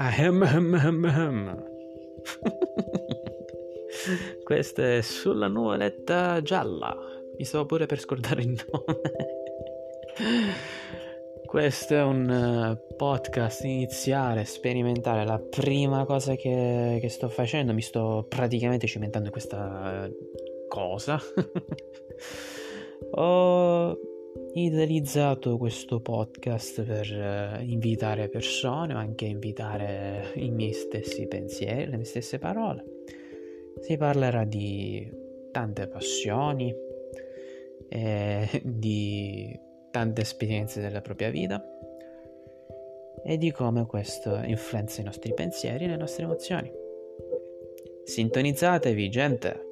Ahem. Questa è Sulla nuvoletta gialla. Mi stavo pure per scordare il nome. Questo è un podcast iniziale, sperimentale. La prima cosa che sto facendo, mi sto praticamente cimentando in questa cosa. Ho idealizzato questo podcast per invitare persone, ma anche invitare i miei stessi pensieri, le mie stesse parole. Si parlerà di tante passioni, di tante esperienze della propria vita e di come questo influenza i nostri pensieri e le nostre emozioni. Sintonizzatevi, gente!